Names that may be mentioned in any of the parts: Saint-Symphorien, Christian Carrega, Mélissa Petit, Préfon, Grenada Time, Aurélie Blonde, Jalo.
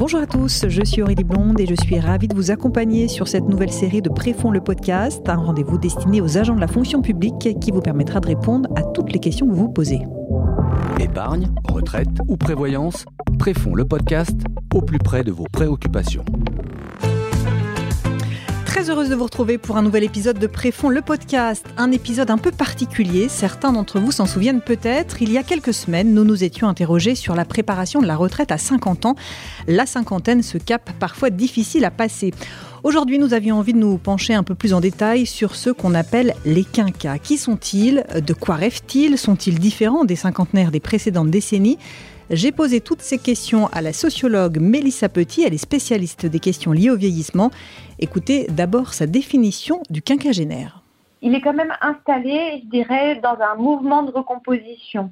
Bonjour à tous, je suis Aurélie Blonde et je suis ravie de vous accompagner sur cette nouvelle série de Préfon le podcast, un rendez-vous destiné aux agents de la fonction publique qui vous permettra de répondre à toutes les questions que vous vous posez. Épargne, retraite ou prévoyance, Préfon le podcast au plus près de vos préoccupations. Très heureuse de vous retrouver pour un nouvel épisode de Préfon le podcast, un épisode un peu particulier, certains d'entre vous s'en souviennent peut-être. Il y a quelques semaines, nous nous étions interrogés sur la préparation de la retraite à 50 ans. La cinquantaine, ce cap parfois difficile à passer. Aujourd'hui, nous avions envie de nous pencher un peu plus en détail sur ceux qu'on appelle les quinquas. Qui sont-ils ? De quoi rêvent-ils ? Sont-ils différents des cinquantenaires des précédentes décennies ? J'ai posé toutes ces questions à la sociologue Mélissa Petit, elle est spécialiste des questions liées au vieillissement. Écoutez d'abord sa définition du quinquagénaire. Il est quand même installé, je dirais, dans un mouvement de recomposition.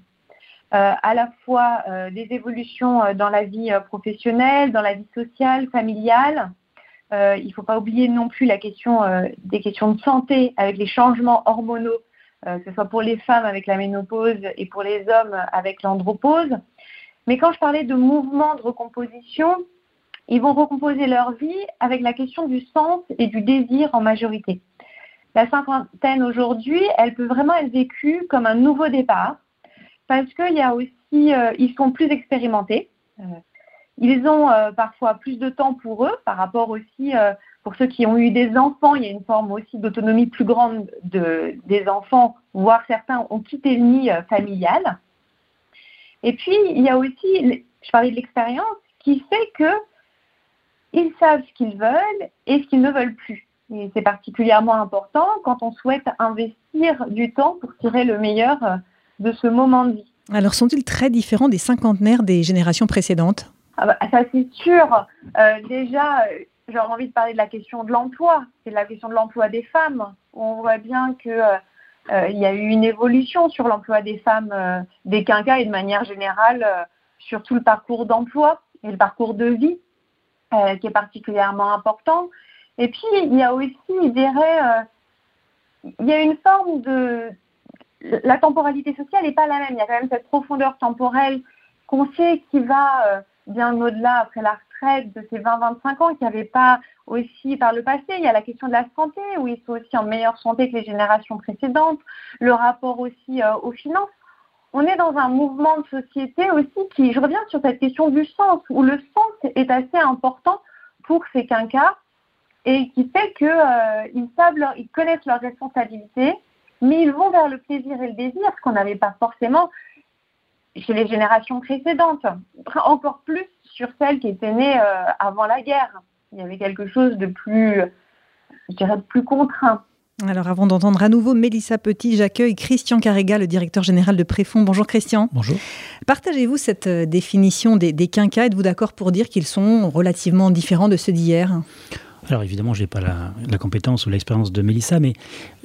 À la fois des évolutions dans la vie professionnelle, dans la vie sociale, familiale. Il ne faut pas oublier non plus la question des questions de santé avec les changements hormonaux, que ce soit pour les femmes avec la ménopause et pour les hommes avec l'andropause. Mais quand je parlais de mouvements de recomposition, ils vont recomposer leur vie avec la question du sens et du désir en majorité. La cinquantaine aujourd'hui, elle peut vraiment être vécue comme un nouveau départ parce qu'il y a aussi, ils sont plus expérimentés. Ils ont parfois plus de temps pour eux par rapport aussi, pour ceux qui ont eu des enfants, il y a une forme aussi d'autonomie plus grande des enfants, voire certains ont quitté le nid familial. Et puis, il y a aussi, je parlais de l'expérience, qui fait qu'ils savent ce qu'ils veulent et ce qu'ils ne veulent plus. Et c'est particulièrement important quand on souhaite investir du temps pour tirer le meilleur de ce moment de vie. Alors, sont-ils très différents des cinquantenaires des générations précédentes ? Ah bah, ça, c'est sûr. Déjà, j'aurais envie de parler de la question de l'emploi. C'est la question de l'emploi des femmes. On voit bien que... il y a eu une évolution sur l'emploi des femmes des quinquas et de manière générale sur tout le parcours d'emploi et le parcours de vie qui est particulièrement important. Et puis, il y a aussi, je dirais, il y a une forme de... La temporalité sociale n'est pas la même. Il y a quand même cette profondeur temporelle qu'on sait qui va bien au-delà après la retraite de ces 20-25 ans qu'il n'y avait pas aussi par le passé. Il y a la question de la santé où ils sont aussi en meilleure santé que les générations précédentes, le rapport aussi aux finances. On est dans un mouvement de société aussi qui, je reviens sur cette question du sens, où le sens est assez important pour ces quinquas et qui fait qu'ils ils connaissent leurs responsabilités, mais ils vont vers le plaisir et le désir, ce qu'on n'avait pas forcément chez les générations précédentes, encore plus sur celles qui étaient nées avant la guerre. Il y avait quelque chose de plus, je dirais, de plus contraint. Alors avant d'entendre à nouveau Mélissa Petit, j'accueille Christian Carrega, le directeur général de Préfon. Bonjour Christian. Bonjour. Partagez-vous cette définition des quinquas. Êtes-vous d'accord pour dire qu'ils sont relativement différents de ceux d'hier ? Alors évidemment, je n'ai pas la compétence ou l'expérience de Mélissa, mais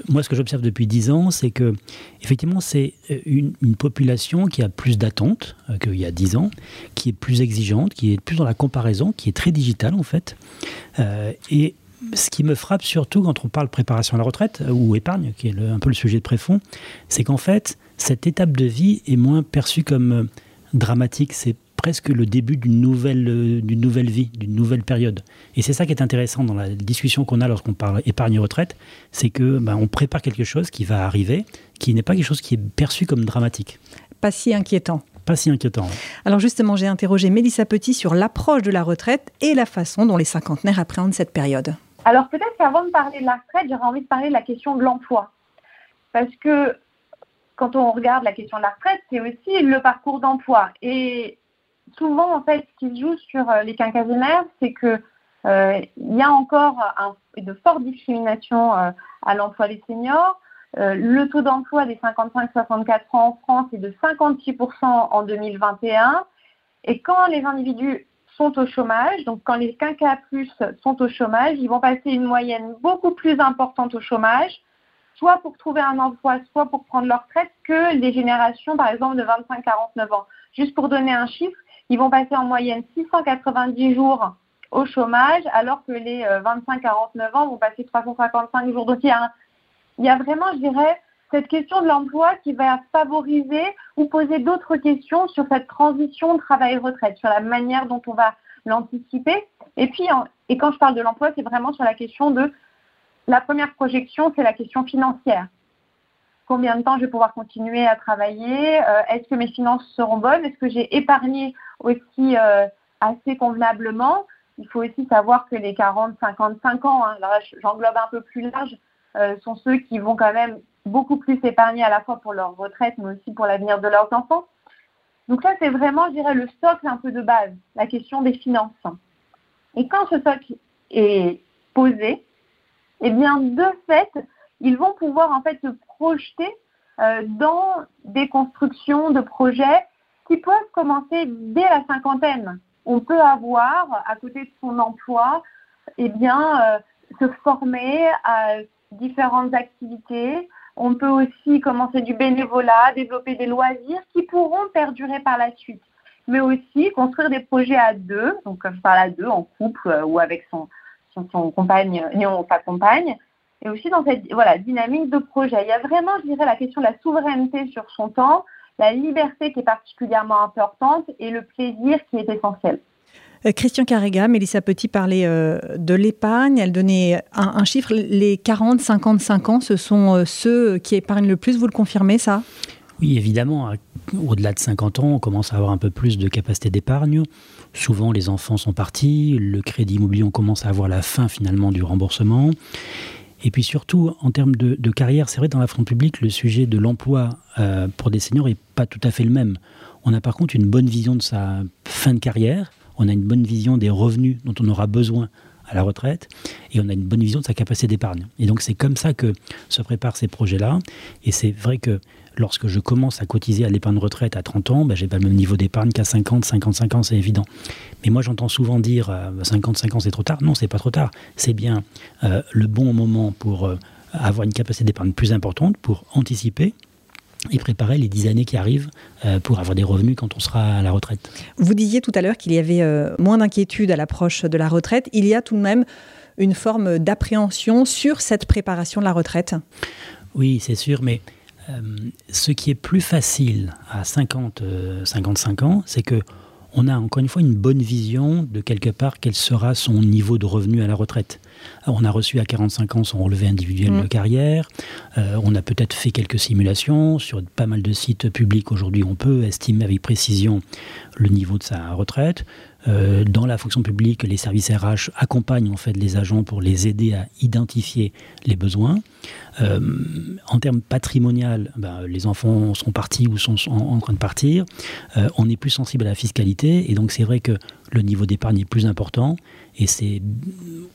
moi ce que j'observe depuis 10 ans, c'est que effectivement c'est une population qui a plus d'attentes qu'il y a 10 ans, qui est plus exigeante, qui est plus dans la comparaison, qui est très digitale en fait. Et ce qui me frappe surtout quand on parle préparation à la retraite ou épargne, qui est un peu le sujet de Préfon, c'est qu'en fait cette étape de vie est moins perçue comme dramatique, c'est presque le début d'une nouvelle vie, d'une nouvelle période. Et c'est ça qui est intéressant dans la discussion qu'on a lorsqu'on parle épargne et retraite, c'est que on prépare quelque chose qui va arriver, qui n'est pas quelque chose qui est perçu comme dramatique. Pas si inquiétant. Pas si inquiétant. Alors justement, j'ai interrogé Mélissa Petit sur l'approche de la retraite et la façon dont les cinquantenaires appréhendent cette période. Alors peut-être qu'avant de parler de la retraite, j'aurais envie de parler de la question de l'emploi. Parce que quand on regarde la question de la retraite, c'est aussi le parcours d'emploi. Et souvent, en fait, ce qui se joue sur les quinquagénaires, c'est qu'il y a encore de fortes discriminations à l'emploi des seniors. Le taux d'emploi des 55-64 ans en France est de 56% en 2021. Et quand les individus sont au chômage, donc quand les quinquas plus sont au chômage, ils vont passer une moyenne beaucoup plus importante au chômage, soit pour trouver un emploi, soit pour prendre leur retraite, que les générations, par exemple, de 25-49 ans. Juste pour donner un chiffre, ils vont passer en moyenne 690 jours au chômage, alors que les 25-49 ans vont passer 355 jours. Donc, il y a vraiment, je dirais, cette question de l'emploi qui va favoriser ou poser d'autres questions sur cette transition travail-retraite, sur la manière dont on va l'anticiper. Et puis, et quand je parle de l'emploi, c'est vraiment sur la question de la première projection, c'est la question financière. Combien de temps je vais pouvoir continuer à travailler? Est-ce que mes finances seront bonnes? Est-ce que j'ai épargné aussi assez convenablement? Il faut aussi savoir que les 40-55 ans, hein, j'englobe un peu plus large, sont ceux qui vont quand même beaucoup plus épargner à la fois pour leur retraite, mais aussi pour l'avenir de leurs enfants. Donc ça, c'est vraiment, je dirais, le socle un peu de base, la question des finances. Et quand ce socle est posé, eh bien, de fait, ils vont pouvoir en fait se projeter dans des constructions de projets qui peuvent commencer dès la cinquantaine. On peut avoir, à côté de son emploi, eh bien, se former à différentes activités. On peut aussi commencer du bénévolat, développer des loisirs qui pourront perdurer par la suite. Mais aussi construire des projets à deux, donc comme je parle à deux, en couple ou avec son compagnon ou pas compagne. Et aussi dans cette dynamique de projet. Il y a vraiment, je dirais, la question de la souveraineté sur son temps, la liberté qui est particulièrement importante et le plaisir qui est essentiel. Christian Carrega, Mélissa Petit parlait de l'épargne. Elle donnait un chiffre. Les 40-55 ans, ce sont ceux qui épargnent le plus. Vous le confirmez, ça ? Oui, évidemment. Au-delà de 50 ans, on commence à avoir un peu plus de capacité d'épargne. Souvent, les enfants sont partis. Le crédit immobilier, on commence à avoir la fin, finalement, du remboursement. Et puis surtout, en termes de carrière, c'est vrai, dans la fonction publique, le sujet de l'emploi pour des seniors n'est pas tout à fait le même. On a par contre une bonne vision de sa fin de carrière, on a une bonne vision des revenus dont on aura besoin à la retraite, et on a une bonne vision de sa capacité d'épargne. Et donc c'est comme ça que se préparent ces projets-là. Et c'est vrai que lorsque je commence à cotiser à l'épargne retraite à 30 ans, je n'ai pas le même niveau d'épargne qu'à 50, 55 ans, c'est évident. Mais moi j'entends souvent dire 55 ans c'est trop tard. Non, c'est pas trop tard. C'est bien le bon moment pour avoir une capacité d'épargne plus importante, pour anticiper et préparer les 10 années qui arrivent pour avoir des revenus quand on sera à la retraite. Vous disiez tout à l'heure qu'il y avait moins d'inquiétude à l'approche de la retraite. Il y a tout de même une forme d'appréhension sur cette préparation de la retraite? Oui, c'est sûr, mais ce qui est plus facile à 55 ans, c'est que on a encore une fois une bonne vision de quelque part quel sera son niveau de revenu à la retraite. Alors, on a reçu à 45 ans son relevé individuel de carrière, on a peut-être fait quelques simulations, sur pas mal de sites publics aujourd'hui on peut estimer avec précision le niveau de sa retraite. Dans la fonction publique, les services RH accompagnent en fait les agents pour les aider à identifier les besoins. En termes patrimonial, les enfants sont partis ou sont en train de partir. On est plus sensible à la fiscalité et donc c'est vrai que le niveau d'épargne est plus important. Et c'est,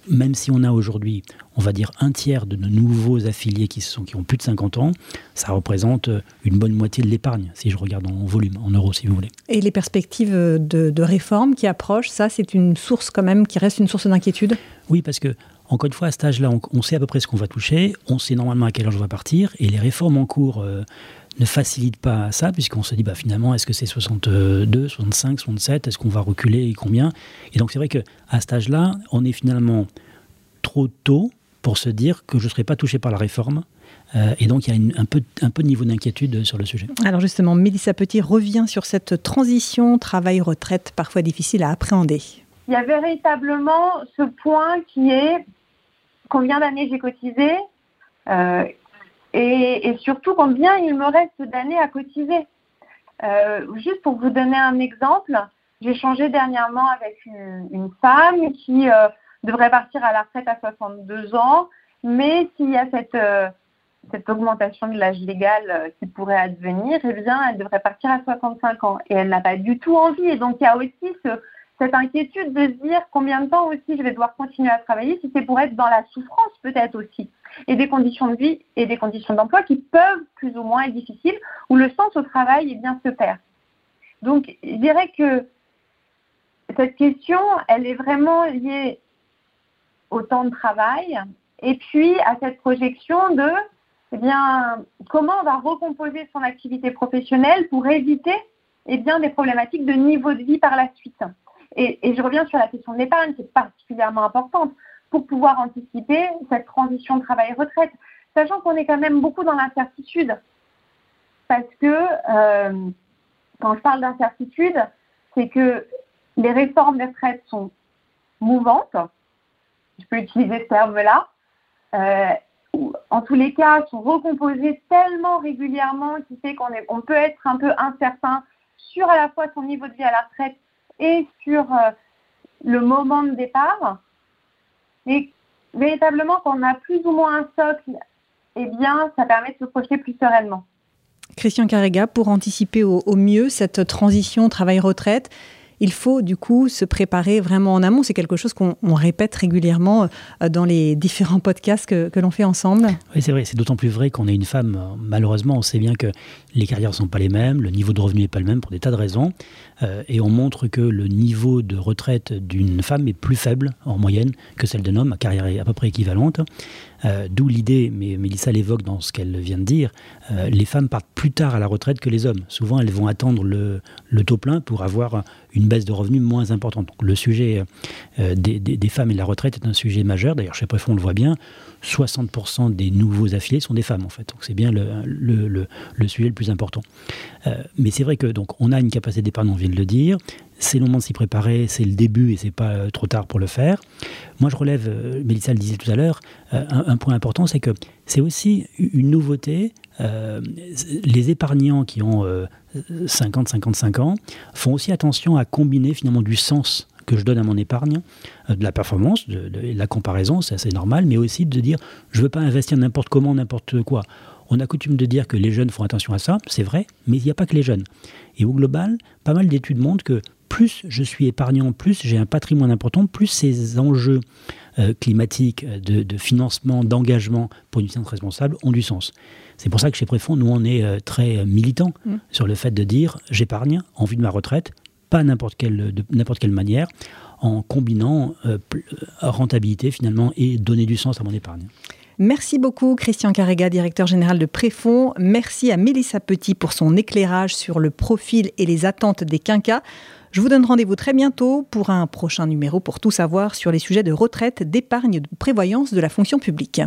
même si on a aujourd'hui, on va dire, un tiers de nos nouveaux affiliés qui ont plus de 50 ans, ça représente une bonne moitié de l'épargne, si je regarde en volume, en euros, si vous voulez. Et les perspectives de réforme qui approchent, ça, c'est une source quand même, qui reste une source d'inquiétude ? Oui, parce que, encore une fois, à cet âge-là, on sait à peu près ce qu'on va toucher, on sait normalement à quel âge on va partir, et les réformes en cours ne facilite pas ça, puisqu'on se dit finalement, est-ce que c'est 62, 65, 67, est-ce qu'on va reculer et combien? Et donc c'est vrai qu'à cet âge-là, on est finalement trop tôt pour se dire que je ne serai pas touché par la réforme. Et donc il y a un peu de niveau d'inquiétude sur le sujet. Alors justement, Mélissa Petit revient sur cette transition travail-retraite parfois difficile à appréhender. Il y a véritablement ce point qui est combien d'années j'ai cotisé et surtout, combien il me reste d'années à cotiser. Juste pour vous donner un exemple, j'ai changé dernièrement avec une femme qui devrait partir à la retraite à 62 ans, mais s'il y a cette augmentation de l'âge légal qui pourrait advenir, eh bien, elle devrait partir à 65 ans. Et elle n'a pas du tout envie. Et donc, il y a aussi cette inquiétude de se dire combien de temps aussi je vais devoir continuer à travailler, si c'est pour être dans la souffrance peut-être aussi, et des conditions de vie et des conditions d'emploi qui peuvent plus ou moins être difficiles, où le sens au travail se perd. Donc, je dirais que cette question, elle est vraiment liée au temps de travail et puis à cette projection de comment on va recomposer son activité professionnelle pour éviter des problématiques de niveau de vie par la suite. Et je reviens sur la question de l'épargne, qui est particulièrement importante pour pouvoir anticiper cette transition travail-retraite. sachant qu'on est quand même beaucoup dans l'incertitude. Parce que, quand je parle d'incertitude, c'est que les réformes des retraites sont mouvantes, je peux utiliser ce terme-là, en tous les cas, sont recomposées tellement régulièrement qui fait qu'on peut être un peu incertain sur à la fois son niveau de vie à la retraite et sur le moment de départ. Et véritablement, quand on a plus ou moins un socle, eh bien, ça permet de se projeter plus sereinement. Christian Carrega, pour anticiper au mieux cette transition travail-retraite, il faut du coup se préparer vraiment en amont. C'est quelque chose qu'on répète régulièrement dans les différents podcasts que l'on fait ensemble. Oui, c'est vrai. C'est d'autant plus vrai qu'on est une femme. Malheureusement, on sait bien que les carrières ne sont pas les mêmes, le niveau de revenu n'est pas le même pour des tas de raisons. Et on montre que le niveau de retraite d'une femme est plus faible en moyenne que celle d'un homme, à carrière à peu près équivalente. D'où l'idée, mais Mélissa l'évoque dans ce qu'elle vient de dire, les femmes partent plus tard à la retraite que les hommes. Souvent, elles vont attendre le taux plein pour avoir une baisse de revenus moins importante. Donc, le sujet des femmes et de la retraite est un sujet majeur. D'ailleurs, chez Préfon, on le voit bien, 60% des nouveaux affiliés sont des femmes, en fait. Donc, c'est bien le sujet le plus important. Mais c'est vrai que donc on a une capacité d'épargne, on vient de le dire. C'est le moment de s'y préparer, c'est le début et c'est pas trop tard pour le faire. Moi, je relève, Mélissa le disait tout à l'heure, un point important, c'est que c'est aussi une nouveauté. Les épargnants qui ont 50-55 ans font aussi attention à combiner finalement du sens que je donne à mon épargne, de la performance, de la comparaison, c'est assez normal, mais aussi de dire je ne veux pas investir n'importe comment, n'importe quoi. On a coutume de dire que les jeunes font attention à ça, c'est vrai, mais il n'y a pas que les jeunes. Et au global, pas mal d'études montrent que plus je suis épargnant, plus j'ai un patrimoine important, plus ces enjeux climatiques, de financement, d'engagement pour une finance responsable ont du sens. C'est pour ça que chez Préfon, nous, on est très militants sur le fait de dire « j'épargne en vue de ma retraite », pas n'importe quelle manière, en combinant rentabilité finalement et donner du sens à mon épargne. Merci beaucoup Christian Carrega, directeur général de Préfon. Merci à Mélissa Petit pour son éclairage sur le profil et les attentes des quinquas. Je vous donne rendez-vous très bientôt pour un prochain numéro pour tout savoir sur les sujets de retraite, d'épargne, de prévoyance de la fonction publique.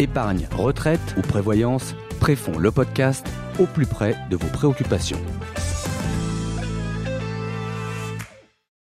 Épargne, retraite ou prévoyance, Préfon le podcast au plus près de vos préoccupations.